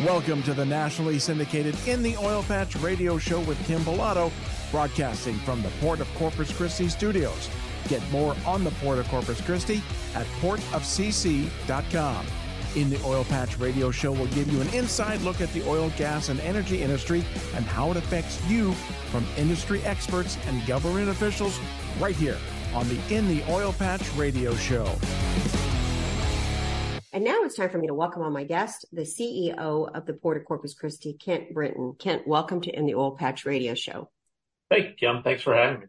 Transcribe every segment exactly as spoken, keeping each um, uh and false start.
Welcome to the nationally syndicated In the Oil Patch radio show with Kim Bilotto, broadcasting from the Port of Corpus Christi studios. Get more on the Port of Corpus Christi at port of c c dot com. In the Oil Patch radio show will give you an inside look at the oil, gas, and energy industry and how it affects you from industry experts and government officials right here on the In the Oil Patch radio show. And now it's time for me to welcome on my guest, the C E O of the Port of Corpus Christi, Kent Britton. Kent, welcome to In the Oil Patch radio show. Thank you, Kim. Thanks for having me.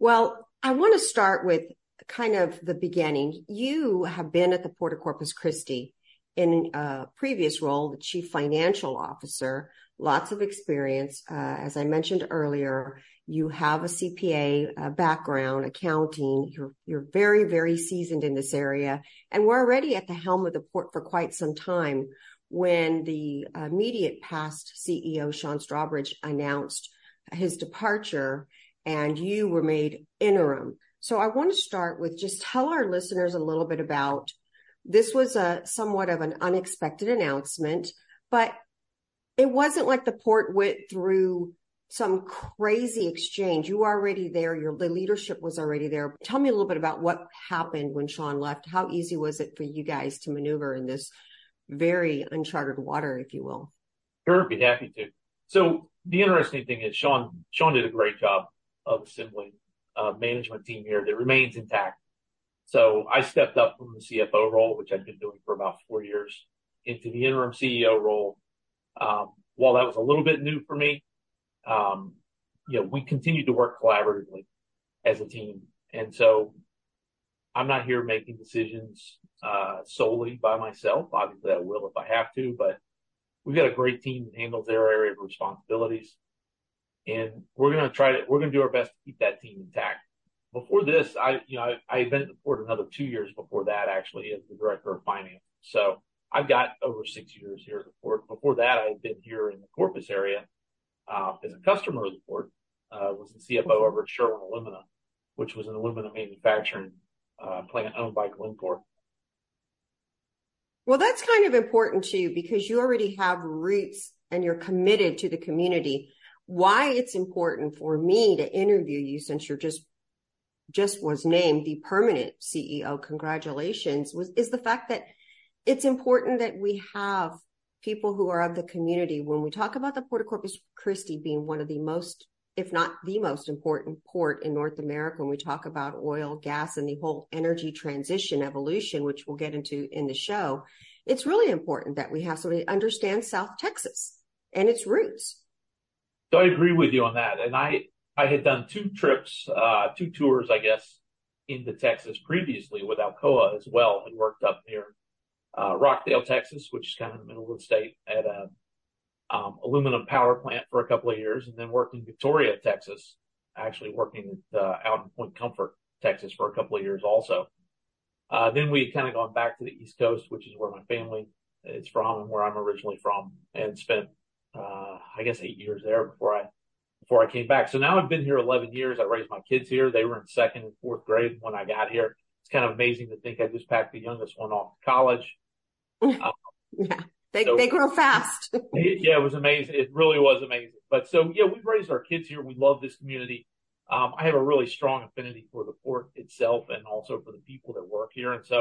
Well, I want to start with kind of the beginning. You have been at the Port of Corpus Christi in a previous role, the Chief Financial Officer, lots of experience. Uh, as I mentioned earlier, you have a C P A uh, background, accounting. You're, you're very, very seasoned in this area. And we're already at the helm of the port for quite some time when the immediate past C E O, Sean Strawbridge, announced his departure and you were made interim. So I want to start with just tell our listeners a little bit about this. Was a somewhat of an unexpected announcement, but it wasn't like the port went through some crazy exchange. You were already there. Your the leadership was already there. Tell me a little bit about what happened when Sean left. How easy was it for you guys to maneuver in this very uncharted water, if you will? Sure, I'd be happy to. So the interesting thing is Sean, Sean did a great job of assembling a management team here that remains intact. So I stepped up from the C F O role, which I've been doing for about four years, into the interim C E O role. Um, while that was a little bit new for me, Um, you know, we continue to work collaboratively as a team. And so I'm not here making decisions uh, solely by myself. Obviously, I will if I have to, but we've got a great team that handles their area of responsibilities. And we're going to try to, we're going to do our best to keep that team intact. Before this, I, you know, I had been at the port another two years before that, actually, as the director of finance. So I've got over six years here at the port. Before that, I had been here in the Corpus area. Uh, as a customer of the port, uh, was the C F O over at Sherwin Alumina, which was an aluminum manufacturing uh, plant owned by Glencore. Well, that's kind of important too, because you already have roots and you're committed to the community. Why it's important for me to interview you, since you're just just was named the permanent C E O, congratulations, was is the fact that it's important that we have people who are of the community. When we talk about the Port of Corpus Christi being one of the most, if not the most important port in North America, when we talk about oil, gas, and the whole energy transition evolution, which we'll get into in the show, it's really important that we have somebody who understands South Texas and its roots. So I agree with you on that. And I, I had done two trips, uh, two tours, I guess, into Texas previously with Alcoa as well, and worked up near Uh, Rockdale, Texas, which is kind of in the middle of the state, at a um, aluminum power plant for a couple of years, and then worked in Victoria, Texas, actually working at, uh, out in Point Comfort, Texas, for a couple of years also. Uh, then we kind of gone back to the East Coast, which is where my family is from and where I'm originally from, and spent, uh, I guess, eight years there before I before I came back. So now I've been here eleven years. I raised my kids here. They were in second and fourth grade when I got here. It's kind of amazing to think I just packed the youngest one off to college. Um, yeah, they so, they grow fast. It, yeah, it was amazing. It really was amazing. But so, yeah, we've raised our kids here. We love this community. Um, I have a really strong affinity for the port itself and also for the people that work here. And so,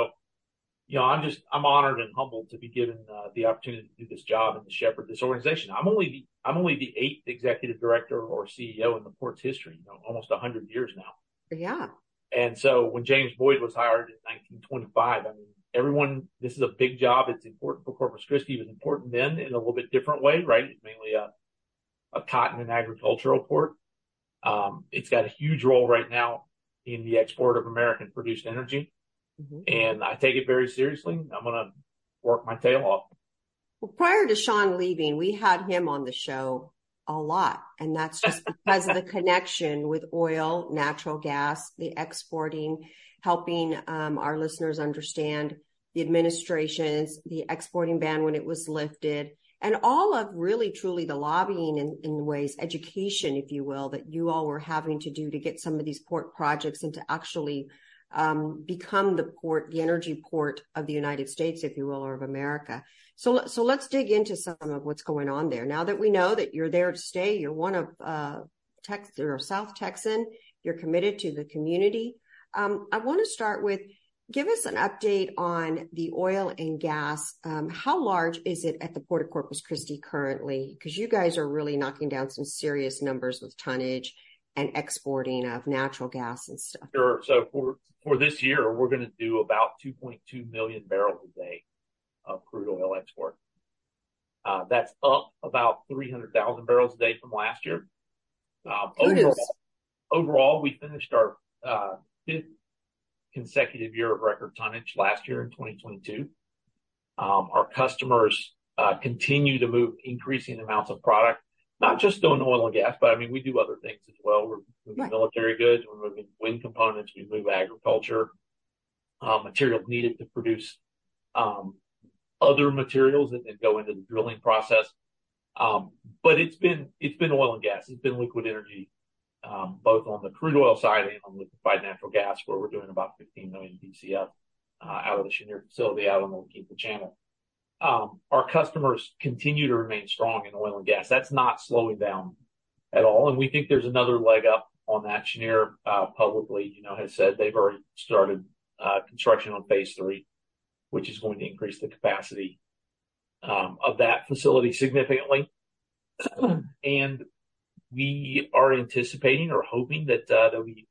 you know, I'm just, I'm honored and humbled to be given uh, the opportunity to do this job and to shepherd this organization. I'm only the, I'm only the eighth executive director or C E O in the port's history, you know, almost one hundred years now. Yeah. And so when James Boyd was hired in nineteen twenty-five, I mean, everyone, this is a big job. It's important for Corpus Christi. It was important then in a little bit different way, right? It's mainly a, a cotton and agricultural port. Um, it's got a huge role right now in the export of American produced energy. Mm-hmm. And I take it very seriously. I'm going to work my tail off. Well, prior to Sean leaving, we had him on the show a lot. And that's just because of the connection with oil, natural gas, the exporting, helping um, our listeners understand the administrations, the exporting ban when it was lifted, and all of really, truly the lobbying in, in ways, education, if you will, that you all were having to do to get some of these port projects into actually um, become the port, the energy port of the United States, if you will, or of America. So, so let's dig into some of what's going on there. Now that we know that you're there to stay, you're one of uh, Tex, you're a South Texan, you're committed to the community. Um, I want to start with, give us an update on the oil and gas. Um, how large is it at the Port of Corpus Christi currently? Because you guys are really knocking down some serious numbers with tonnage and exporting of natural gas and stuff. Sure. So for, for this year, we're going to do about two point two million barrels a day of crude oil export. Uh, that's up about three hundred thousand barrels a day from last year. Um, overall, overall, we finished our uh, fifth consecutive year of record tonnage last year in twenty twenty-two. Um, our customers uh, continue to move increasing amounts of product, not just on oil and gas, but I mean, we do other things as well. We're moving right. military goods, we're moving wind components, we move agriculture, uh, materials needed to produce um, other materials that then go into the drilling process. Um, but it's been, it's been oil and gas, it's been liquid energy. Um, both on the crude oil side and on liquefied natural gas, where we're doing about fifteen million B C F uh, out of the Cheniere facility out on the Lake Charles Channel. Um, our customers continue to remain strong in oil and gas. That's not slowing down at all. And we think there's another leg up on that. Cheniere uh, publicly, you know, has said they've already started uh, construction on phase three, which is going to increase the capacity um, of that facility significantly. And we are anticipating or hoping that uh, there'll be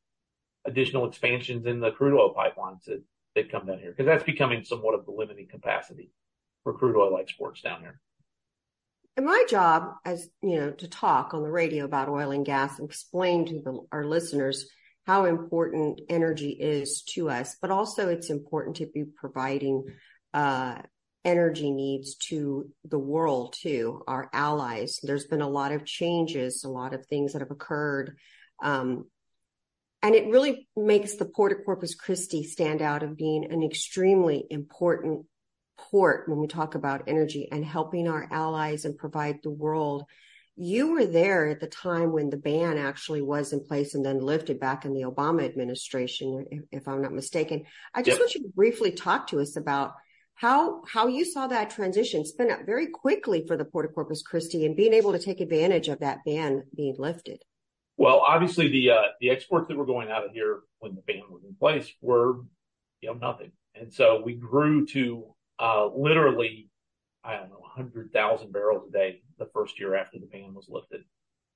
additional expansions in the crude oil pipelines that, that come down here, because that's becoming somewhat of the limiting capacity for crude oil exports down here. And my job, as you know, to talk on the radio about oil and gas and explain to the, our listeners how important energy is to us, but also it's important to be providing uh energy needs to the world, too, our allies. There's been a lot of changes, a lot of things that have occurred. Um, and it really makes the Port of Corpus Christi stand out of being an extremely important port when we talk about energy and helping our allies and provide the world. You were there at the time when the ban actually was in place and then lifted back in the Obama administration, if, if I'm not mistaken. I just Yep. want you to briefly talk to us about How how you saw that transition spin up very quickly for the Port of Corpus Christi and being able to take advantage of that ban being lifted? Well, obviously the uh, the exports that were going out of here when the ban was in place were, you know, nothing, and so we grew to uh, literally I don't know one hundred thousand barrels a day the first year after the ban was lifted,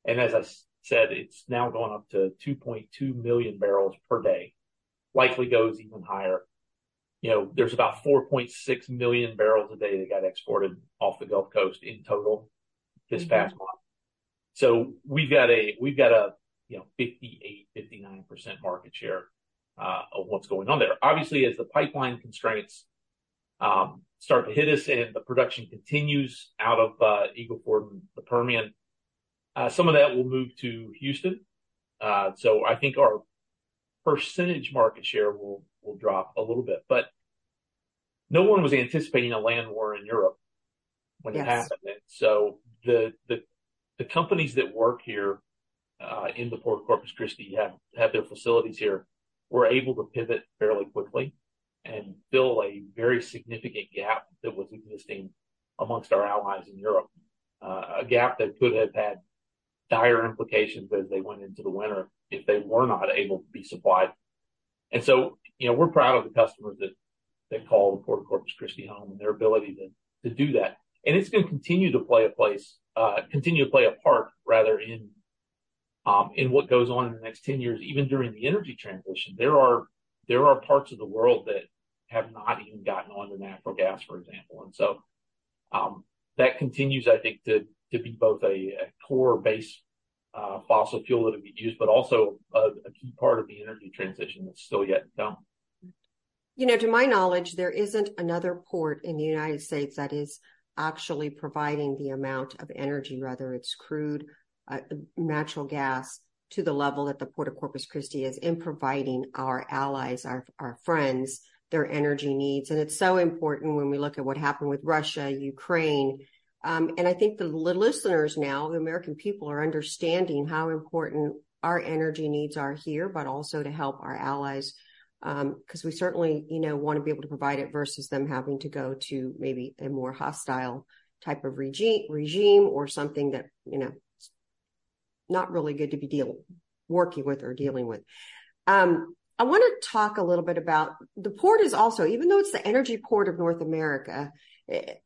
and as I said, it's now gone up to two point two million barrels per day, likely goes even higher. You know, there's about four point six million barrels a day that got exported off the Gulf Coast in total this mm-hmm. past month. So we've got a, we've got a, you know, fifty-eight, fifty-nine percent market share uh, of what's going on there. Obviously, as the pipeline constraints um, start to hit us and the production continues out of uh, Eagle Ford and the Permian, uh, some of that will move to Houston. Uh, so I think our percentage market share will, will drop a little bit, but no one was anticipating a land war in Europe when yes. it happened. And so the, the, the companies that work here, uh, in the Port of Corpus Christi have, have their facilities here, were able to pivot fairly quickly and fill a very significant gap that was existing amongst our allies in Europe, uh, a gap that could have had dire implications as they went into the winter if they were not able to be supplied. And so, you know, we're proud of the customers that, that call the Port of Corpus Christi home and their ability to, to do that. And it's going to continue to play a place, uh, continue to play a part rather in, um, in what goes on in the next ten years, even during the energy transition. There are, there are parts of the world that have not even gotten onto natural gas, for example. And so, um, that continues, I think, to, to be both a, a core base Uh, fossil fuel that would be used, but also a, a key part of the energy transition that's still yet to come. You know, to my knowledge, there isn't another port in the United States that is actually providing the amount of energy, whether it's crude, uh, natural gas, to the level that the Port of Corpus Christi is in providing our allies, our, our friends, their energy needs. And it's so important when we look at what happened with Russia, Ukraine, Um, and I think the listeners now, the American people, are understanding how important our energy needs are here, but also to help our allies because um, we certainly, you know, want to be able to provide it versus them having to go to maybe a more hostile type of regime, regime or something that, you know, not really good to be dealing, working with or dealing with. Um, I want to talk a little bit about the port is also, even though it's the energy port of North America,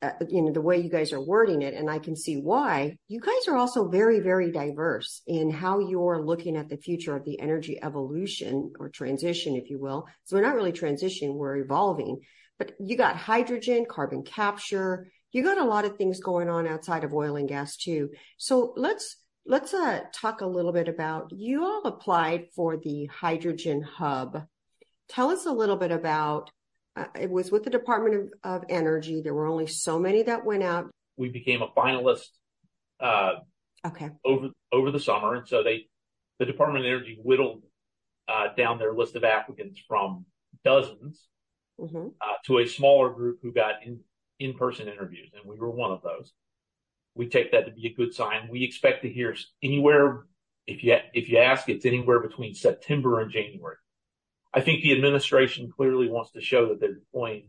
uh, you know, the way you guys are wording it, and I can see why, you guys are also very, very diverse in how you're looking at the future of the energy evolution or transition, if you will. So we're not really transitioning, we're evolving, but you got hydrogen, carbon capture, you got a lot of things going on outside of oil and gas too. So let's Let's uh, talk a little bit about, you all applied for the hydrogen hub. Tell us a little bit about, uh, it was with the Department of, of Energy. There were only so many that went out. We became a finalist uh, okay. over over the summer. And so they, the Department of Energy whittled uh, down their list of applicants from dozens mm-hmm. uh, to a smaller group who got in, in-person interviews. And we were one of those. We take that to be a good sign. We expect to hear anywhere, if you if you ask, it's anywhere between September and January. I think the administration clearly wants to show that they're deploying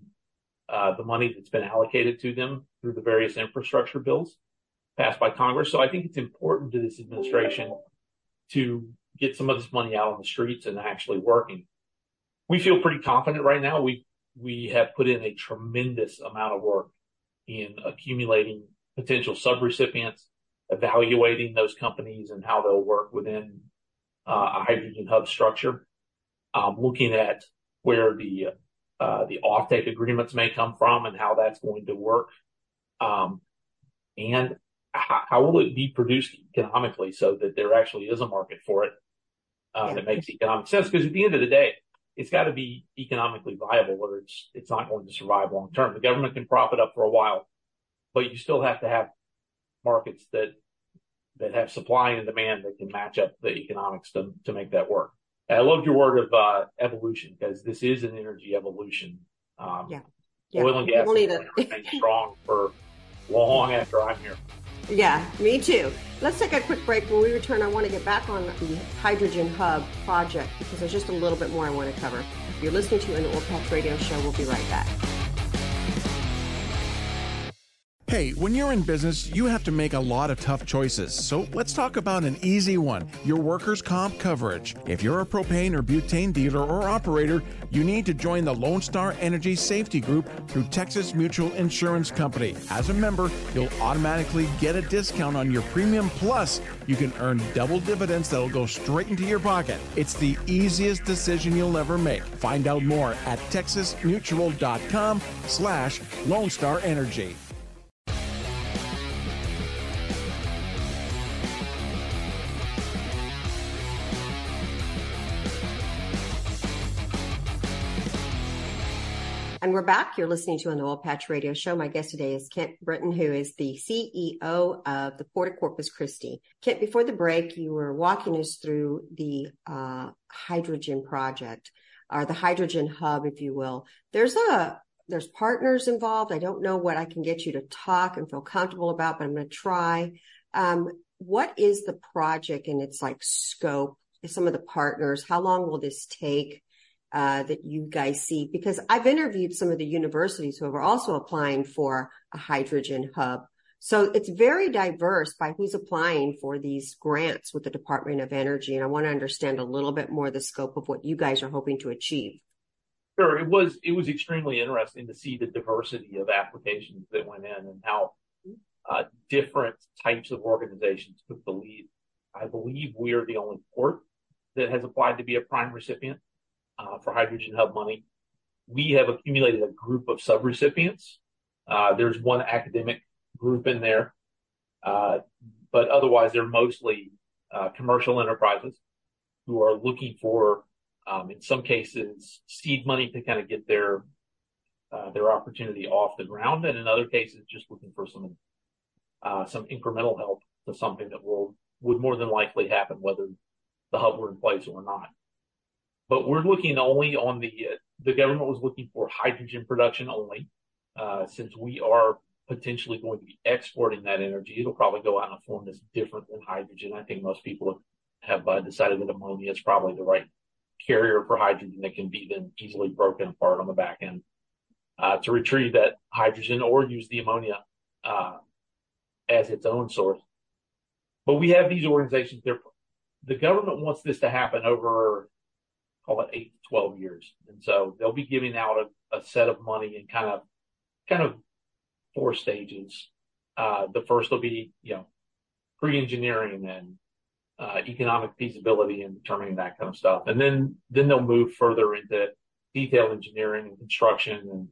uh, the money that's been allocated to them through the various infrastructure bills passed by Congress. So I think it's important to this administration to get some of this money out on the streets and actually working. We feel pretty confident right now. We we have put in a tremendous amount of work in accumulating potential subrecipients, evaluating those companies and how they'll work within uh, a hydrogen hub structure, um, looking at where the uh, the offtake agreements may come from and how that's going to work, um, and how, how will it be produced economically so that there actually is a market for it uh, yeah. that makes economic sense. Because at the end of the day, it's got to be economically viable, or it's it's not going to survive long term. The government can prop it up for a while, but you still have to have markets that that have supply and demand that can match up the economics to, to make that work. And I loved your word of uh, evolution, because this is an energy evolution. Um, yeah. yeah. Oil and gas is going to remain strong for long after I'm here. Yeah, me too. Let's take a quick break. When we return, I want to get back on the Hydrogen Hub project, because there's just a little bit more I want to cover. You're listening to an Oil Patch Radio Show. We'll be right back. Hey, when you're in business, you have to make a lot of tough choices. So let's talk about an easy one, your workers' comp coverage. If you're a propane or butane dealer or operator, you need to join the Lone Star Energy Safety Group through Texas Mutual Insurance Company. As a member, you'll automatically get a discount on your premium, plus you can earn double dividends that'll go straight into your pocket. It's the easiest decision you'll ever make. Find out more at texasmutual.com slash Lone Star Energy. And we're back. You're listening to an Oil Patch Radio Show. My guest today is Kent Britton, who is the C E O of the Port of Corpus Christi. Kent, before the break, you were walking us through the uh, hydrogen project, or the hydrogen hub, if you will. There's a there's partners involved. I don't know what I can get you to talk and feel comfortable about, but I'm going to try. Um, what is the project and its like scope? Some of the partners. How long will this take? Uh, that you guys see, because I've interviewed some of the universities who are also applying for a hydrogen hub. So it's very diverse by who's applying for these grants with the Department of Energy. And I want to understand a little bit more the scope of what you guys are hoping to achieve. Sure. It was, it was extremely interesting to see the diversity of applications that went in and how uh, different types of organizations took the lead. I believe we are the only port that has applied to be a prime recipient. Uh, for Hydrogen Hub money. We have accumulated a group of subrecipients. Uh, there's one academic group in there, uh, but otherwise they're mostly uh, commercial enterprises who are looking for, um, in some cases, seed money to kind of get their uh, their opportunity off the ground, and in other cases, just looking for some uh, some incremental help to something that will would more than likely happen whether the hub were in place or not. But we're looking only on the, uh, the government was looking for hydrogen production only, uh, since we are potentially going to be exporting that energy. It'll probably go out in a form that's different than hydrogen. I think most people have uh, decided that ammonia is probably the right carrier for hydrogen that can be then easily broken apart on the back end uh, to retrieve that hydrogen or use the ammonia uh, as its own source. But we have these organizations. They're, the government wants this to happen over, call it eight to twelve years. And so they'll be giving out a, a set of money in kind of, kind of four stages. Uh, the first will be, you know, pre-engineering and uh, economic feasibility and determining that kind of stuff. And then, then they'll move further into detailed engineering and construction and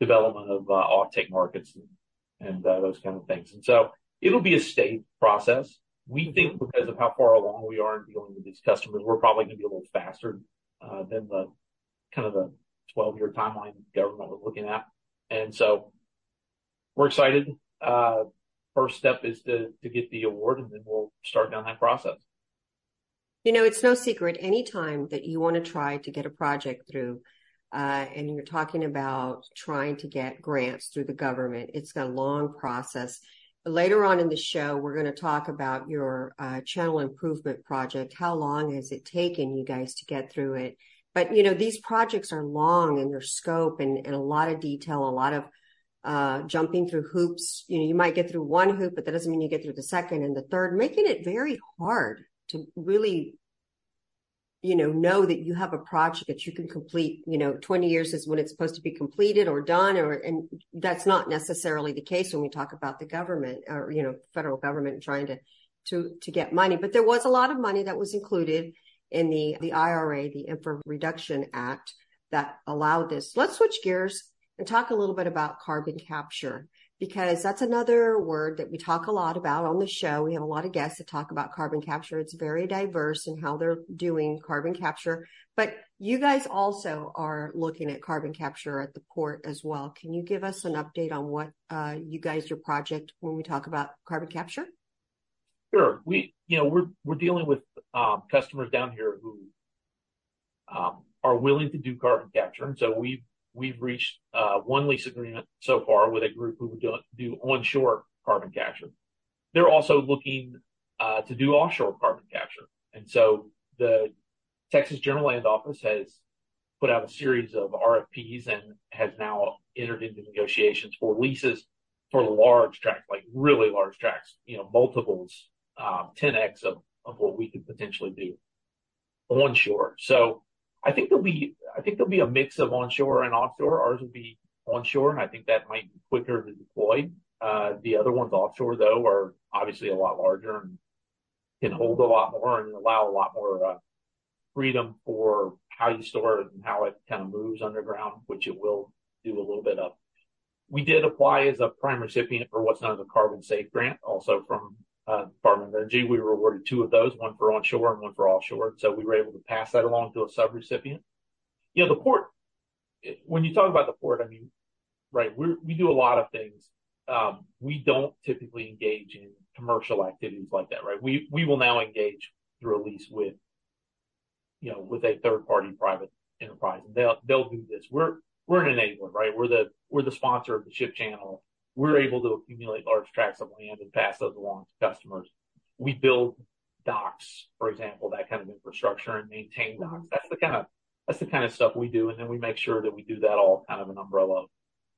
development of uh, offtake markets and, and uh, those kind of things. And so it'll be a staged process. We think because of how far along we are in dealing with these customers, we're probably going to be a little faster uh, than the kind of the twelve-year timeline the government was looking at. And so we're excited. Uh, first step is to, to get the award, and then we'll start down that process. You know, it's no secret anytime that you want to try to get a project through, uh, and you're talking about trying to get grants through the government, it's a long process. Later on in the show, we're going to talk about your uh, channel improvement project. How long has it taken you guys to get through it? But, you know, these projects are long in their scope and, and a lot of detail, a lot of uh, jumping through hoops. You know, you might get through one hoop, but that doesn't mean you get through the second and the third, making it very hard to really, you know, know that you have a project that you can complete. You know, twenty years is when it's supposed to be completed or done, or, and that's not necessarily the case when we talk about the government or, you know, federal government trying to, to, to get money. But there was a lot of money that was included in the, the I R A, the Infra Reduction Act, that allowed this. Let's switch gears and talk a little bit about carbon capture, because that's another word that we talk a lot about on the show. We have a lot of guests that talk about carbon capture. It's very diverse in how they're doing carbon capture. But you guys also are looking at carbon capture at the port as well. Can you give us an update on what uh, you guys, your project, when we talk about carbon capture? Sure. We, you know, we're we're dealing with um, customers down here who um, are willing to do carbon capture, and so we've We've reached uh, one lease agreement so far with a group who would do, do onshore carbon capture. They're also looking uh, to do offshore carbon capture. And so the Texas General Land Office has put out a series of R F Ps and has now entered into negotiations for leases for large tracts, like really large tracts, you know, multiples, um, ten X of, of what we could potentially do onshore. So I think there'll be, I think there'll be a mix of onshore and offshore. Ours will be onshore, and I think that might be quicker to deploy. Uh, the other ones offshore, though, are obviously a lot larger and can hold a lot more and allow a lot more uh, freedom for how you store it and how it kind of moves underground, which it will do a little bit of. We did apply as a prime recipient for what's known as a carbon safe grant, also from Uh, Department of Energy. We were awarded two of those, one for onshore and one for offshore. So we were able to pass that along to a subrecipient. You know, the port, when you talk about the port, I mean, right, we we do a lot of things. Um, we don't typically engage in commercial activities like that, right? We we will now engage through a lease with, you know, with a third party private enterprise, and they'll they'll do this. We're we're an enabler, right? We're the we're the sponsor of the ship channel. We're able to accumulate large tracts of land and pass those along to customers. We build docks, for example, that kind of infrastructure, and maintain docks. That's the kind of, that's the kind of stuff we do. And then we make sure that we do that all kind of an umbrella of,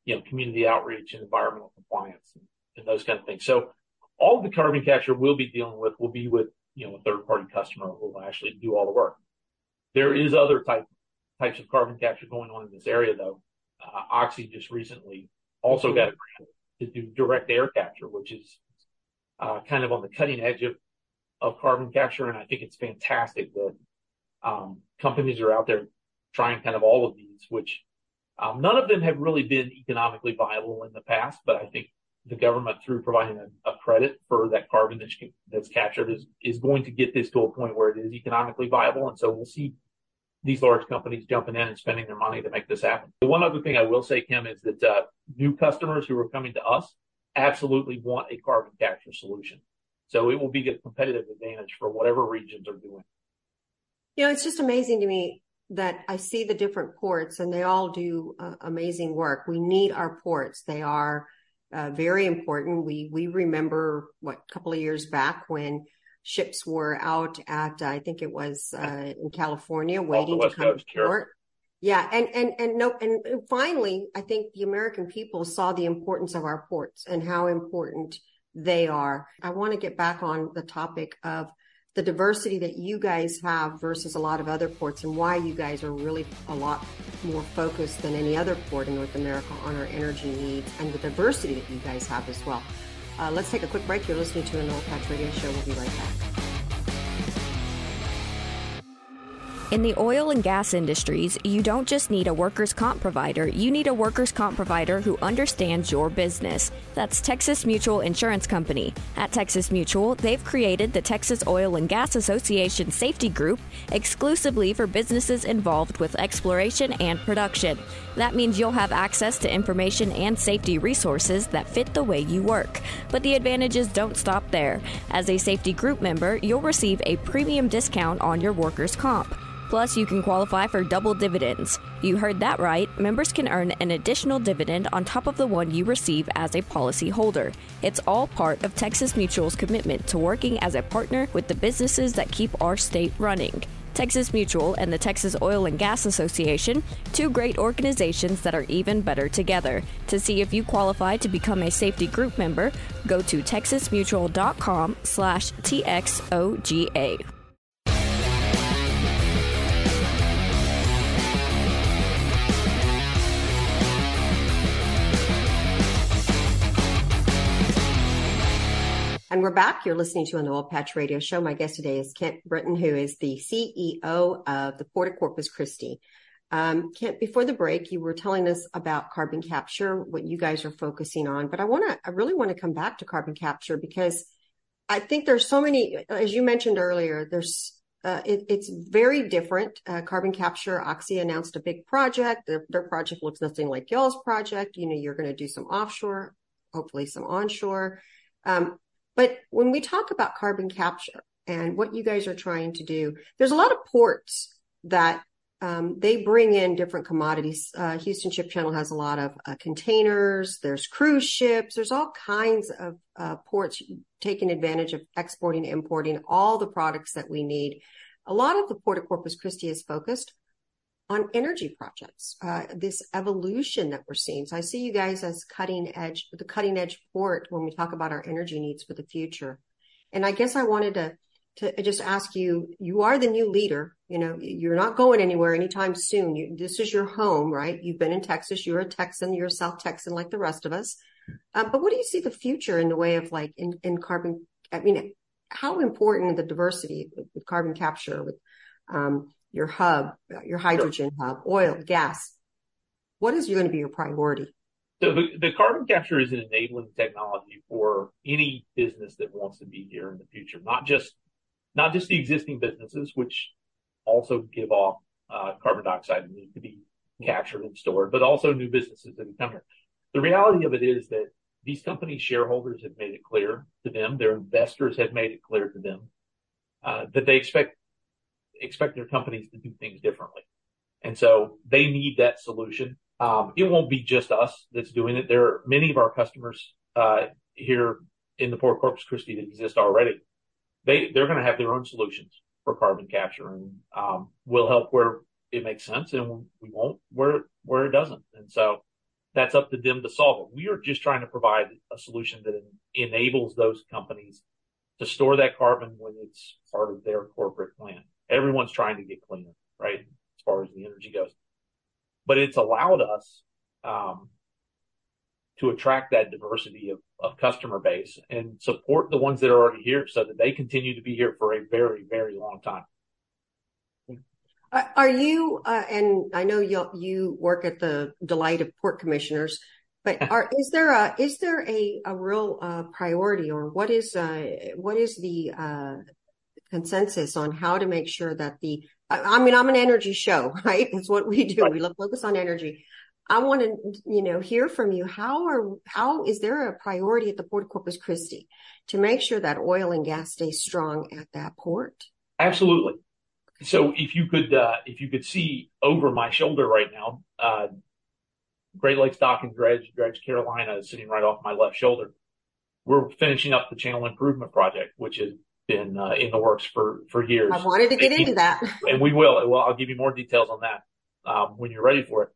you know, community outreach and environmental compliance and, and those kind of things. So all of the carbon capture we'll be dealing with will be with, you know, a third party customer who will actually do all the work. There is other type, types of carbon capture going on in this area though. Uh, Oxy just recently also got a grant to do direct air capture, which is uh, kind of on the cutting edge of, of carbon capture. And I think it's fantastic that um, companies are out there trying kind of all of these, which um, none of them have really been economically viable in the past. But I think the government, through providing a, a credit for that carbon that's, that's captured, is, is going to get this to a point where it is economically viable. And so we'll see these large companies jumping in and spending their money to make this happen. The one other thing I will say, Kim, is that uh, new customers who are coming to us absolutely want a carbon capture solution. So it will be a competitive advantage for whatever regions are doing. You know, it's just amazing to me that I see the different ports, and they all do uh, amazing work. We need our ports. They are uh, very important. We, we remember, what, a couple of years back when ships were out at, I think it was uh, in California, waiting to come to port. Yeah, and and and no, and finally, I think the American people saw the importance of our ports and how important they are. I want to get back on the topic of the diversity that you guys have versus a lot of other ports, and why you guys are really a lot more focused than any other port in North America on our energy needs and the diversity that you guys have as well. Uh, let's take a quick break. You're listening to an Oil Patch Radio Show. We'll be right back. In the oil and gas industries, you don't just need a workers' comp provider. You need a workers' comp provider who understands your business. That's Texas Mutual Insurance Company. At Texas Mutual, they've created the Texas Oil and Gas Association Safety Group exclusively for businesses involved with exploration and production. That means you'll have access to information and safety resources that fit the way you work. But the advantages don't stop there. As a safety group member, you'll receive a premium discount on your workers' comp. Plus, you can qualify for double dividends. You heard that right. Members can earn an additional dividend on top of the one you receive as a policyholder. It's all part of Texas Mutual's commitment to working as a partner with the businesses that keep our state running. Texas Mutual and the Texas Oil and Gas Association, two great organizations that are even better together. To see if you qualify to become a safety group member, go to texasmutual.com slash TXOGA. And we're back. You're listening to an Oil Patch Radio Show. My guest today is Kent Britton, who is the C E O of the Port of Corpus Christi. Um, Kent, before the break, you were telling us about carbon capture, what you guys are focusing on. But I want to, I really want to come back to carbon capture, because I think there's so many, as you mentioned earlier, there's, uh, it, it's very different. Uh, carbon capture, Oxy announced a big project. Their, their project looks nothing like y'all's project. You know, you're going to do some offshore, hopefully some onshore. Um, But when we talk about carbon capture and what you guys are trying to do, there's a lot of ports that um, they bring in different commodities. Uh, Houston Ship Channel has a lot of uh, containers. There's cruise ships. There's all kinds of uh, ports taking advantage of exporting, importing all the products that we need. A lot of the Port of Corpus Christi is focused on energy projects, uh, this evolution that we're seeing. So I see you guys as cutting edge, the cutting edge port when we talk about our energy needs for the future. And I guess I wanted to, to just ask you, you are the new leader. You know, you're not going anywhere anytime soon. You, this is your home, right? You've been in Texas. You're a Texan. You're a South Texan like the rest of us. Uh, but what do you see the future in the way of like in, in carbon? I mean, how important the diversity with carbon capture, with, um, your hub, your hydrogen sure. hub, oil, gas. What is going to be your priority? So the, the carbon capture is an enabling technology for any business that wants to be here in the future, not just not just the existing businesses, which also give off uh, carbon dioxide and need to be captured and stored, but also new businesses that come here. The reality of it is that these companies' shareholders have made it clear to them, their investors have made it clear to them uh, that they expect expect their companies to do things differently. And so they need that solution. Um, it won't be just us that's doing it. There are many of our customers uh, here in the Port of Corpus Christi that exist already. They, they're going to have their own solutions for carbon capture, and um, we'll help where it makes sense, and we won't where, where it doesn't. And so that's up to them to solve it. We are just trying to provide a solution that en- enables those companies to store that carbon when it's part of their corporate plan. Everyone's trying to get cleaner, right, as far as the energy goes. But it's allowed us um, to attract that diversity of, of customer base and support the ones that are already here so that they continue to be here for a very, very long time. Are you, uh, and I know you you work at the delight of port commissioners, but are, is there a is there a, a real uh, priority, or what is uh, what is the uh, consensus on how to make sure that the, I mean, I'm an energy show, right? That's what we do. Right. We focus on energy. I want to, you know, hear from you. How are, how is there a priority at the Port of Corpus Christi to make sure that oil and gas stays strong at that port? Absolutely. So if you could, uh, if you could see over my shoulder right now, uh, Great Lakes Dock and Dredge, Dredge Carolina is sitting right off my left shoulder. We're finishing up the channel improvement project, which is been uh, in the works for, for years. I wanted to get and, into that. And we will. Well, I'll give you more details on that um, when you're ready for it.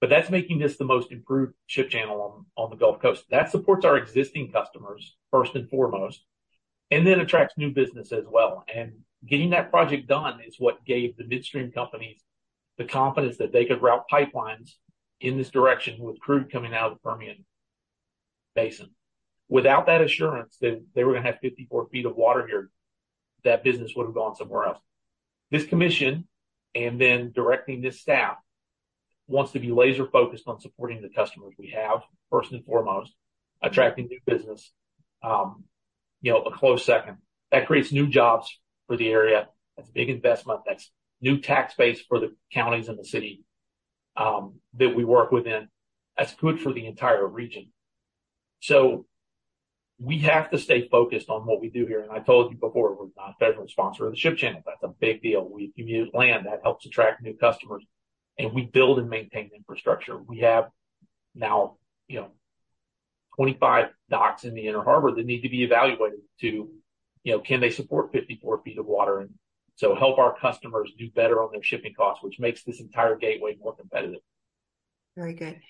But that's making this the most improved ship channel on, on the Gulf Coast. That supports our existing customers, first and foremost, and then attracts new business as well. And getting that project done is what gave the midstream companies the confidence that they could route pipelines in this direction with crude coming out of the Permian Basin. Without that assurance that they were going to have fifty-four feet of water here, that business would have gone somewhere else. This commission and then directing this staff wants to be laser focused on supporting the customers we have, first and foremost, attracting new business, um, you know, a close second. That creates new jobs for the area. That's a big investment. That's new tax base for the counties and the city um, that we work within. That's good for the entire region. So we have to stay focused on what we do here. And I told you before, we're not a federal sponsor of the ship channel. That's a big deal. We accumulate land. That helps attract new customers. And we build and maintain infrastructure. We have now, you know, twenty-five docks in the Inner Harbor that need to be evaluated to, you know, can they support fifty-four feet of water? And so help our customers do better on their shipping costs, which makes this entire gateway more competitive. Very good.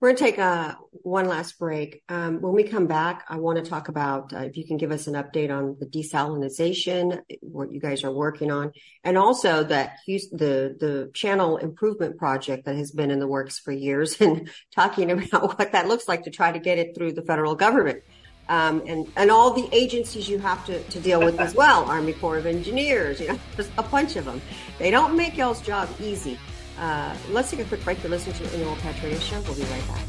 We're going to take a, one last break. Um, when we come back, I want to talk about uh, if you can give us an update on the desalinization, what you guys are working on, and also that Houston, the, the channel improvement project that has been in the works for years, and talking about what that looks like to try to get it through the federal government um, and, and all the agencies you have to, to deal with as well, Army Corps of Engineers, you know, there's a bunch of them. They don't make y'all's job easy. Uh, let's take a quick break. You're listening to the Annual Pat Radio Show. We'll be right back.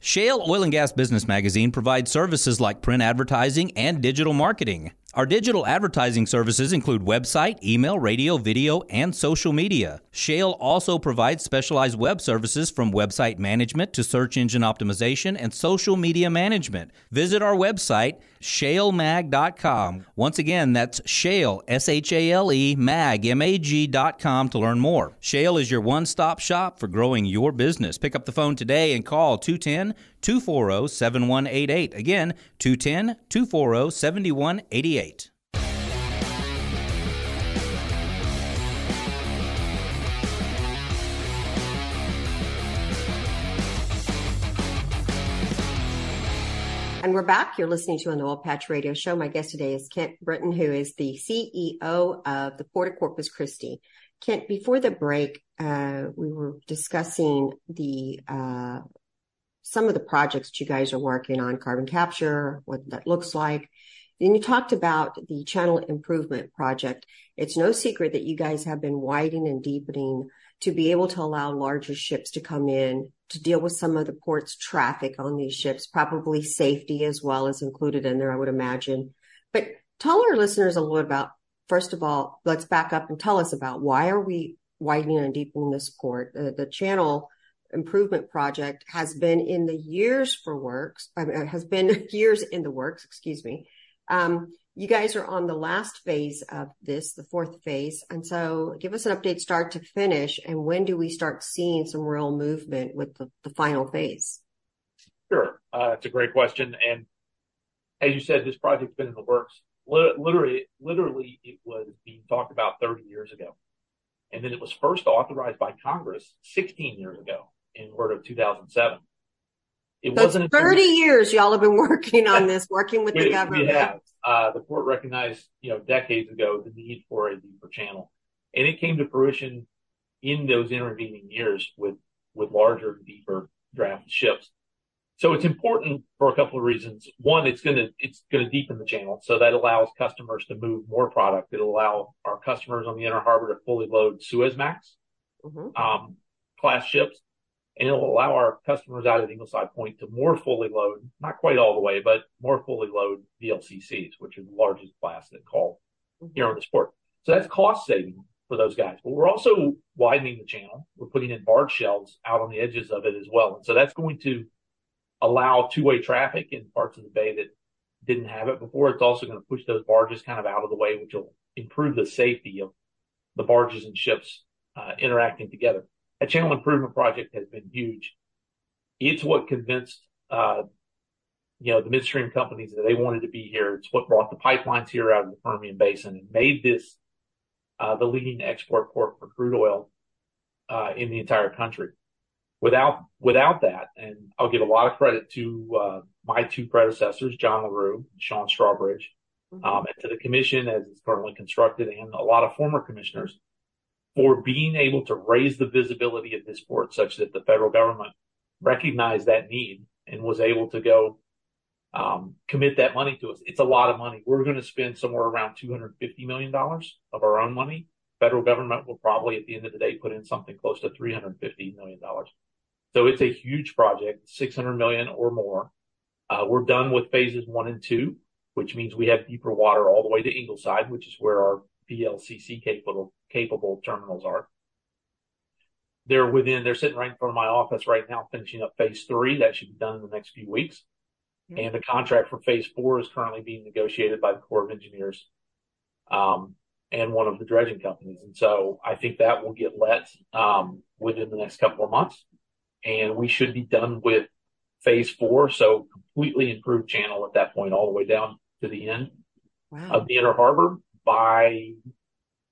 Shale Oil and Gas Business Magazine provides services like print advertising and digital marketing. Our digital advertising services include website, email, radio, video, and social media. Shale also provides specialized web services from website management to search engine optimization and social media management. Visit our website, shale mag dot com. Once again, that's Shale, S H A L E, mag, M A G dot com to learn more. Shale is your one-stop shop for growing your business. Pick up the phone today and call two one zero, two four zero, seven one eight eight. Again, two one zero, two four zero, seven one eight eight. And we're back. You're listening to an Oil Patch Radio Show. My guest today is Kent Britton, who is the C E O of the Port of Corpus Christi. Kent, before the break, uh, we were discussing the uh, some of the projects you guys are working on, carbon capture, what that looks like. Then you talked about the Channel Improvement Project. It's no secret that you guys have been widening and deepening to be able to allow larger ships to come in to deal with some of the port's traffic on these ships, probably safety as well as included in there, I would imagine. But tell our listeners a little about, first of all, let's back up and tell us about why are we widening and deepening this port? Uh, the Channel Improvement Project has been in the years for works, I mean, has been years in the works, excuse me. Um, you guys are on the last phase of this, the fourth phase. And so give us an update start to finish. And when do we start seeing some real movement with the, the final phase? Sure. Uh, that's a great question. And as you said, this project's been in the works. Literally, literally, it was being talked about thirty years ago. And then it was first authorized by Congress sixteen years ago in word of two thousand seven. It so wasn't thirty until- years y'all have been working on this, working with we, the government. We have. Uh, the court recognized, you know, decades ago the need for a deeper channel. And it came to fruition in those intervening years with, with larger, deeper draft ships. So it's important for a couple of reasons. One, it's going to, it's going to deepen the channel. So that allows customers to move more product. It'll allow our customers on the Inner Harbor to fully load Suezmax, mm-hmm. um, class ships. And it'll allow our customers out at Ingleside Point to more fully load, not quite all the way, but more fully load V L C Cs, which is the largest class that call mm-hmm. here on this port. So that's cost saving for those guys. But we're also widening the channel. We're putting in barge shelves out on the edges of it as well. And so that's going to allow two-way traffic in parts of the bay that didn't have it before. It's also going to push those barges kind of out of the way, which will improve the safety of the barges and ships uh, interacting together. The Channel Improvement Project has been huge. It's what convinced uh, you know, the midstream companies, that they wanted to be here. It's what brought the pipelines here out of the Permian Basin and made this uh, the leading export port for crude oil uh, in the entire country. Without without that, and I'll give a lot of credit to uh, my two predecessors, John LaRue and Sean Strawbridge, mm-hmm. um, and to the commission as it's currently constructed, and a lot of former commissioners, for being able to raise the visibility of this port such that the federal government recognized that need and was able to go um, commit that money to us. It's a lot of money. We're going to spend somewhere around two hundred fifty million dollars of our own money. Federal government will probably, at the end of the day, put in something close to three hundred fifty million dollars. So it's a huge project, six hundred million dollars or more. Uh, we're done with phases one and two, which means we have deeper water all the way to Ingleside, which is where our V L C C capable capable terminals are. They're within, they're sitting right in front of my office right now, finishing up phase three. That should be done in the next few weeks. Mm-hmm. And the contract for phase four is currently being negotiated by the Corps of Engineers um, and one of the dredging companies. And so I think that will get let um, within the next couple of months. And we should be done with phase four. So completely improved channel at that point, all the way down to the end wow. of the inner harbor by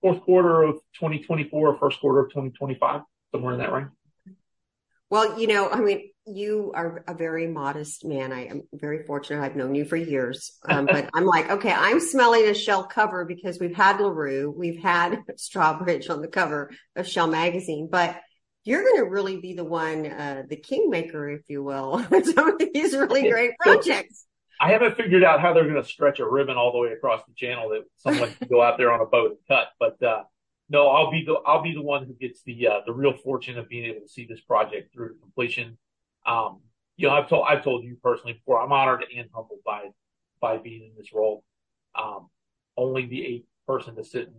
fourth quarter of twenty twenty-four, first quarter of twenty twenty-five. Somewhere in that range. Well, you know, I mean, you are a very modest man. I am very fortunate. I've known you for years, um, but I'm like, okay, I'm smelling a Shell cover because we've had LaRue, we've had Strawbridge on the cover of Shell Magazine, but you're going to really be the one, uh, the kingmaker, if you will, with some of these really great projects. I haven't figured out how they're going to stretch a ribbon all the way across the channel that someone can go out there on a boat and cut, but, uh, No, I'll be the I'll be the one who gets the uh, the real fortune of being able to see this project through to completion. Um, you know, I've told I've told you personally before, I'm honored and humbled by by being in this role. Um, only the eighth person to sit in,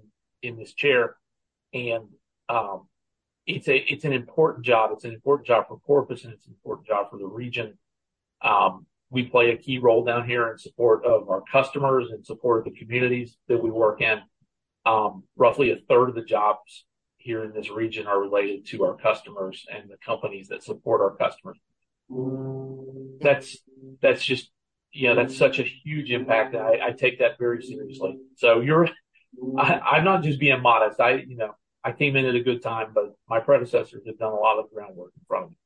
in this chair, and um, it's a it's an important job. It's an important job for Corpus, and it's an important job for the region. Um, we play a key role down here in support of our customers and support of the communities that we work in. Um, roughly a third of the jobs here in this region are related to our customers and the companies that support our customers. That's, that's just, you know, that's such a huge impact. And I, I take that very seriously. So you're, I, I'm not just being modest. I, you know, I came in at a good time, but my predecessors have done a lot of groundwork in front of me.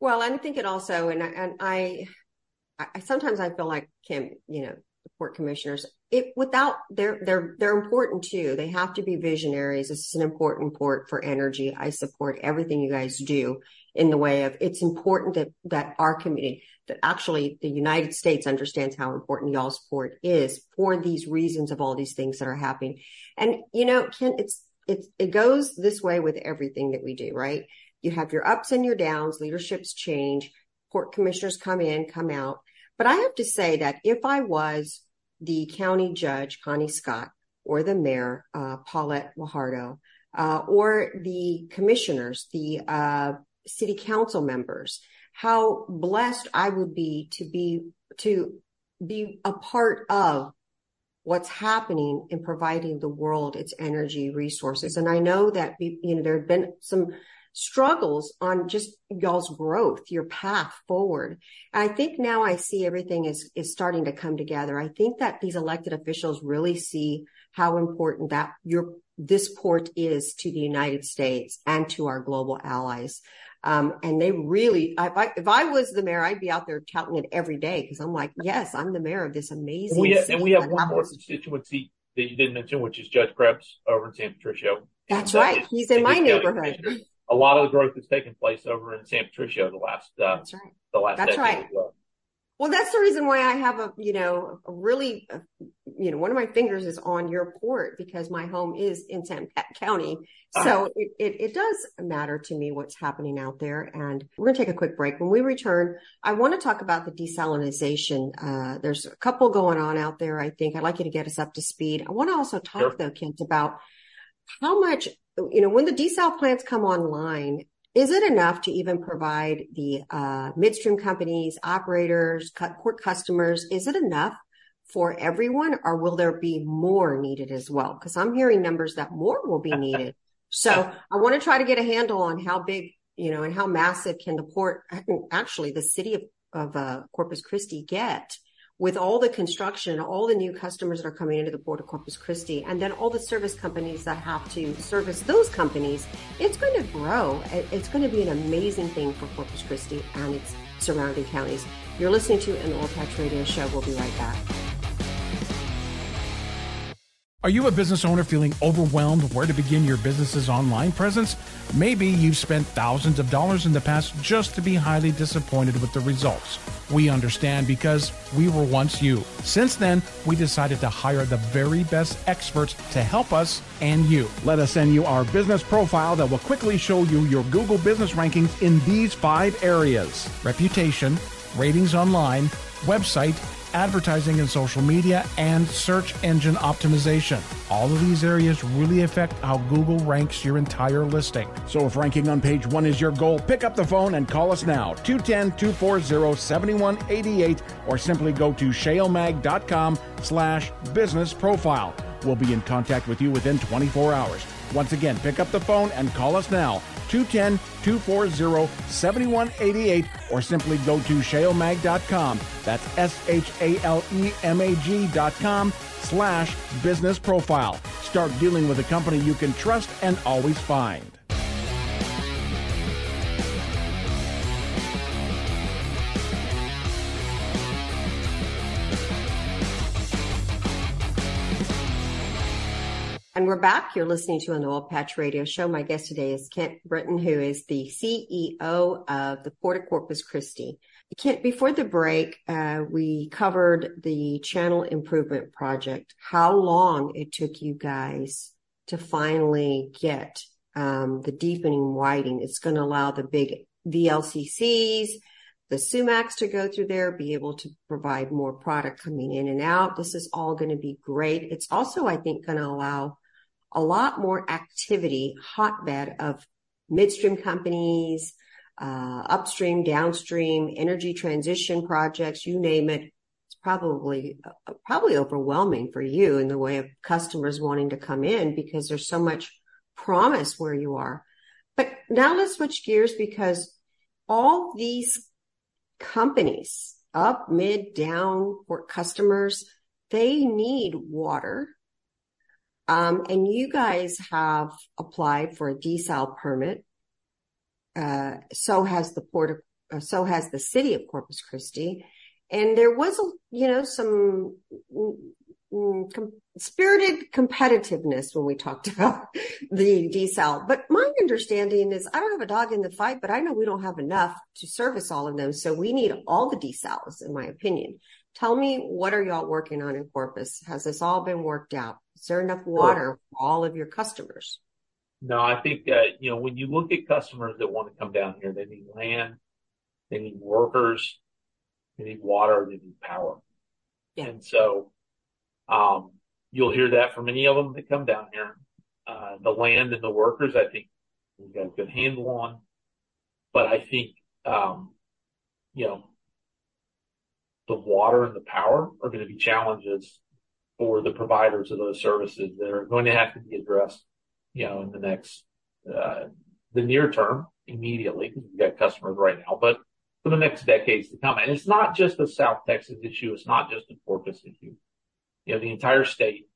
Well, I'm thinking also, and I, and I, I sometimes I feel like, Kim, you know, the port commissioners, it without they're they're they're important too. They have to be visionaries. This is an important port for energy. I support everything you guys do in the way of it's important that that our community, that actually the United States understands how important y'all's port is for these reasons of all these things that are happening. And you know, Ken, it's it's it goes this way with everything that we do, right? You have your ups and your downs, leaderships change, port commissioners come in, come out. But I have to say that if I was the county judge, Connie Scott, or the mayor, uh, Paulette Guajardo, uh, or the commissioners, the uh, city council members, how blessed I would be to be to be a part of what's happening in providing the world its energy resources. And I know that, you know, there have been some struggles on just y'all's growth, your path forward. And I think now I see everything is, is starting to come together. I think that these elected officials really see how important that your, this port is to the United States and to our global allies. Um, and they really, if I, if I was the mayor, I'd be out there touting it every day because I'm like, yes, I'm the mayor of this amazing. And we have, and we have one happens. more constituency that you didn't mention, which is Judge Krebs over in San Patricio. That's and right. That is, He's in my neighborhood. County. A lot of the growth that's taken place over in San Patricio the last, uh, that's right. the last that's decade. Right. Well. well, that's the reason why I have a, you know, a really, a, you know, one of my fingers is on your port because my home is in San Pat County. So uh, it, it, it does matter to me what's happening out there. And we're going to take a quick break. When we return, I want to talk about the desalinization. Uh, there's a couple going on out there. I think I'd like you to get us up to speed. I want to also talk sure. though, Kent, about how much, you know, when the desal plants come online, is it enough to even provide the uh, midstream companies, operators, port customers? Is it enough for everyone, or will there be more needed as well? Because I'm hearing numbers that more will be needed. So I want to try to get a handle on how big, you know, and how massive can the port, actually the city of of uh, Corpus Christi get with all the construction, all the new customers that are coming into the Port of Corpus Christi, and then all the service companies that have to service those companies? It's going to grow. It's going to be an amazing thing for Corpus Christi and its surrounding counties. You're listening to an Oil Patch Radio Show. We'll be right back. Are you a business owner feeling overwhelmed where to begin your business's online presence? Maybe you've spent thousands of dollars in the past just to be highly disappointed with the results. We understand because we were once you. Since then, we decided to hire the very best experts to help us and you. Let us send you our business profile that will quickly show you your Google business rankings in these five areas: reputation, ratings online, website, advertising and social media, and search engine optimization. All of these areas really affect how Google ranks your entire listing. So if ranking on page one is your goal, pick up the phone and call us now, two one zero, two four zero, seven one eight eight, or simply go to shalemag.com slash business profile. We'll be in contact with you within twenty-four hours. Once again, pick up the phone and call us now, two one zero, two four zero, seven one eight eight, or simply go to shale mag dot com. That's S H A L E M A G dot com slash business profile. Start dealing with a company you can trust and always find. And we're back. You're listening to an Oil Patch Radio Show. My guest today is Kent Britton, who is the C E O of the Port of Corpus Christi. Kent, before the break, uh, we covered the Channel Improvement Project, how long it took you guys to finally get um, the deepening widening. It's going to allow the big V L C Cs, the Suezmax to go through there, be able to provide more product coming in and out. This is all going to be great. It's also, I think, going to allow a lot more activity, hotbed of midstream companies, uh, upstream, downstream, energy transition projects, you name it. It's probably, uh, probably overwhelming for you in the way of customers wanting to come in because there's so much promise where you are. But now let's switch gears, because all these companies, up, mid, down, port customers, they need water. Um, and you guys have applied for a desal permit. Uh, so has the port, of, uh, so has the city of Corpus Christi. And there was, a, you know, some com- spirited competitiveness when we talked about the desal. But my understanding is, I don't have a dog in the fight, but I know we don't have enough to service all of them. So we need all the desals, in my opinion. Tell me, what are y'all working on in Corpus? Has this all been worked out? Is there enough water for all of your customers? No, I think that, you know, when you look at customers that want to come down here, they need land, they need workers, they need water, they need power. Yeah. And so um, you'll hear that from any of them that come down here. Uh, the land and the workers, I think we've got a good handle on. But I think, um, you know, the water and the power are going to be challenges for the providers of those services that are going to have to be addressed, you know, in the next, uh, the near term, immediately, because we've got customers right now, but for the next decades to come. And it's not just a South Texas issue. It's not just a Corpus issue. You know, the entire state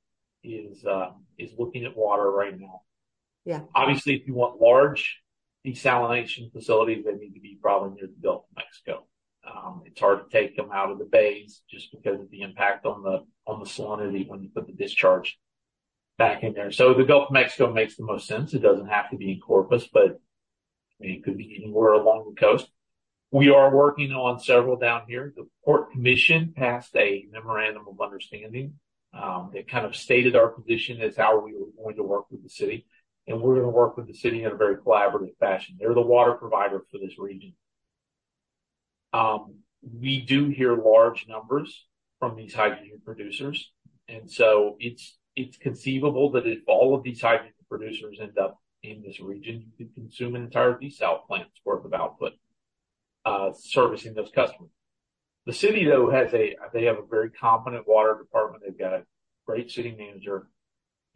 is, uh, is looking at water right now. Yeah. Obviously, if you want large desalination facilities, they need to be probably near the Gulf of Mexico. Um, it's hard to take them out of the bays just because of the impact on the on the salinity when you put the discharge back in there. So the Gulf of Mexico makes the most sense. It doesn't have to be in Corpus, but I mean, it could be anywhere along the coast. We are working on several down here. The Port Commission passed a memorandum of understanding um, that kind of stated our position as how we were going to work with the city. And we're going to work with the city in a very collaborative fashion. They're the water provider for this region. Um, we do hear large numbers from these hydrogen producers. And so it's, it's conceivable that if all of these hydrogen producers end up in this region, you could consume an entire desal plant's worth of output, uh, servicing those customers. The city, though, has a, they have a very competent water department. They've got a great city manager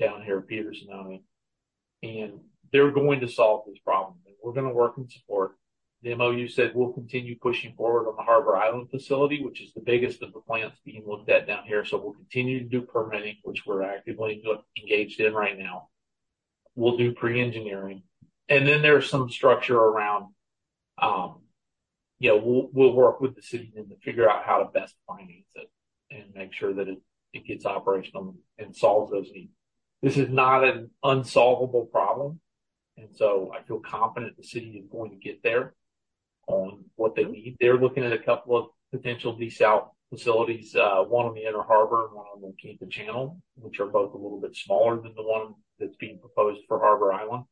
down here, Peter Sinoni, and they're going to solve this problem. And we're going to work in support. The M O U said we'll continue pushing forward on the Harbor Island facility, which is the biggest of the plants being looked at down here. So we'll continue to do permitting, which we're actively engaged in right now. We'll do pre-engineering. And then there's some structure around, um, you know, we'll, we'll work with the city and to figure out how to best finance it and make sure that it, it gets operational and solves those needs. This is not an unsolvable problem. And so I feel confident the city is going to get there on what they need. They're looking at a couple of potential desal facilities, uh, one on the Inner Harbor and one on the Kent Channel, which are both a little bit smaller than the one that's being proposed for Harbor Island.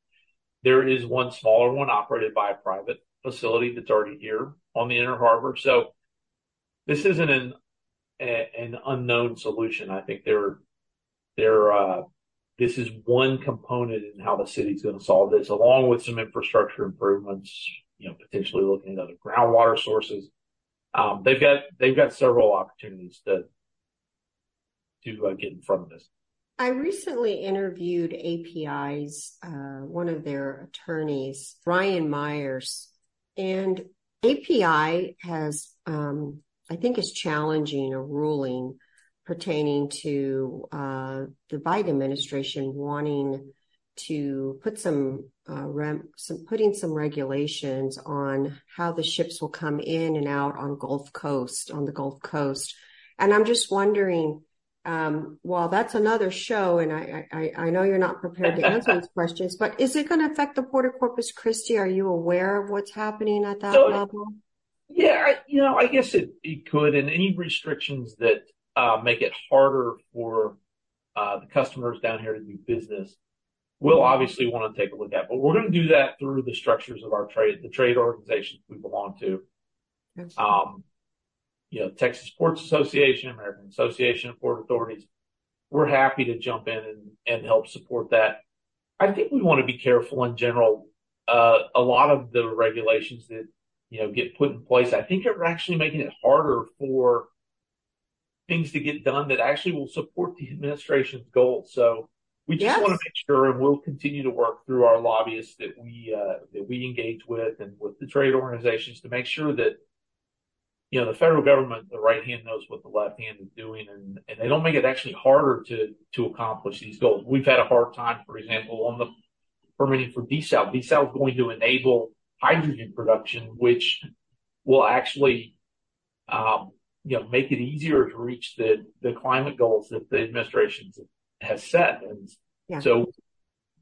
There is one smaller one operated by a private facility that's already here on the Inner Harbor. So this isn't an a, an unknown solution. I think they're, they're, uh, this is one component in how the city's going to solve this, along with some infrastructure improvements, you know, potentially looking at other groundwater sources. Um, they've got, they've got several opportunities to, to uh, get in front of this. I recently interviewed A P I's, uh, one of their attorneys, Brian Myers, and A P I has, um, I think is challenging a ruling pertaining to uh, the Biden administration wanting to put some, uh, rem- some putting some regulations on how the ships will come in and out on Gulf Coast on the Gulf Coast, and I'm just wondering. Um, well, that's another show, and I, I, I know you're not prepared to answer these questions, but is it going to affect the Port of Corpus Christi? Are you aware of what's happening at that so, level? Yeah, I, you know, I guess it, it could, and any restrictions that Uh, make it harder for uh, the customers down here to do business, we'll obviously want to take a look at. But we're going to do that through the structures of our trade, the trade organizations we belong to. Um, you know, Texas Ports Association, American Association of Port Authorities, we're happy to jump in and, and help support that. I think we want to be careful in general. Uh, a lot of the regulations that, you know, get put in place, I think are actually making it harder for things to get done that actually will support the administration's goals. So we just yes. want to make sure, and we'll continue to work through our lobbyists that we uh, that we engage with and with the trade organizations to make sure that, you know, the federal government, the right hand knows what the left hand is doing, and, and they don't make it actually harder to to accomplish these goals. We've had a hard time, for example, on the permitting for desal. Desal is going to enable hydrogen production, which will actually um, you know, make it easier to reach the, the climate goals that the administration has set. And yeah. so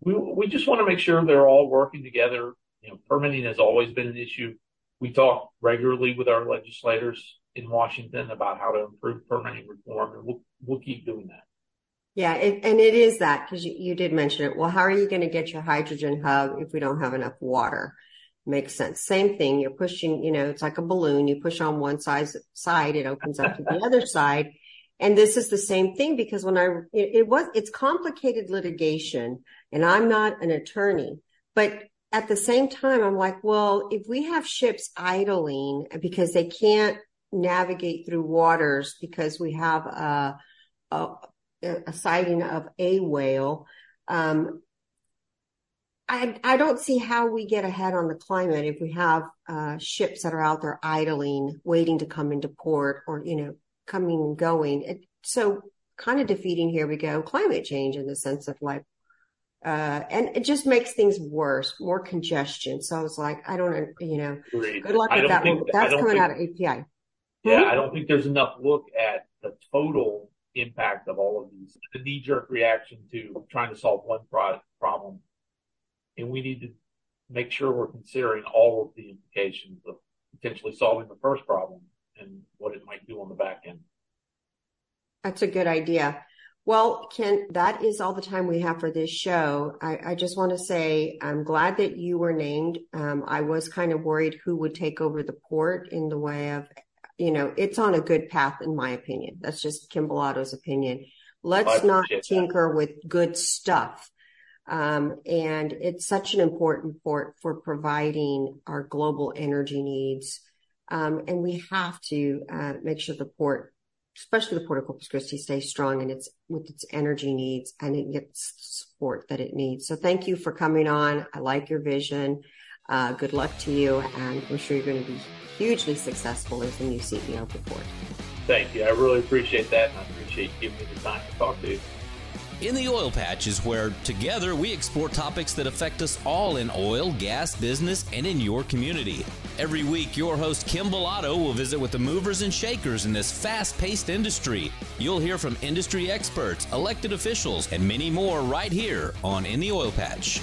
we we just want to make sure they're all working together. You know, permitting has always been an issue. We talk regularly with our legislators in Washington about how to improve permitting reform, and we'll, we'll keep doing that. Yeah, it, and it is that, because you, you did mention it. Well, how are you going to get your hydrogen hub if we don't have enough water? Makes sense. Same thing. You're pushing, you know, it's like a balloon. You push on one size side, it opens up to the other side. And this is the same thing, because when I, it, it was, it's complicated litigation, and I'm not an attorney, but at the same time, I'm like, well, if we have ships idling because they can't navigate through waters because we have a, a, a sighting of a whale, um, I, I don't see how we get ahead on the climate if we have uh, ships that are out there idling, waiting to come into port, or, you know, coming and going. It, so kind of defeating, here we go, climate change in the sense of like, uh, and it just makes things worse, more congestion. So I was like, I don't, you know, Agreed. good luck with that one. That, That's coming think, out of A P I. Yeah, hmm? I don't think there's enough look at the total impact of all of these, the knee-jerk reaction to trying to solve one product, problem. And we need to make sure we're considering all of the implications of potentially solving the first problem and what it might do on the back end. That's a good idea. Well, Ken, that is all the time we have for this show. I, I just want to say I'm glad that you were named. Um, I was kind of worried who would take over the port in the way of, you know, it's on a good path, in my opinion. That's just Kim Bilotto's opinion. Let's not tinker that. with good stuff. Um, and it's such an important port for providing our global energy needs. Um, and we have to uh, make sure the port, especially the Port of Corpus Christi, stays strong in its, with its energy needs, and it gets support that it needs. So thank you for coming on. I like your vision. Uh, good luck to you, and I'm sure you're going to be hugely successful as the new C E O of the port. Thank you. I really appreciate that, and I appreciate you giving me the time to talk to you. In the Oil Patch is where, together, we explore topics that affect us all in oil, gas, business, and in your community. Every week, your host, Kim Bilotto, will visit with the movers and shakers in this fast-paced industry. You'll hear from industry experts, elected officials, and many more right here on In the Oil Patch.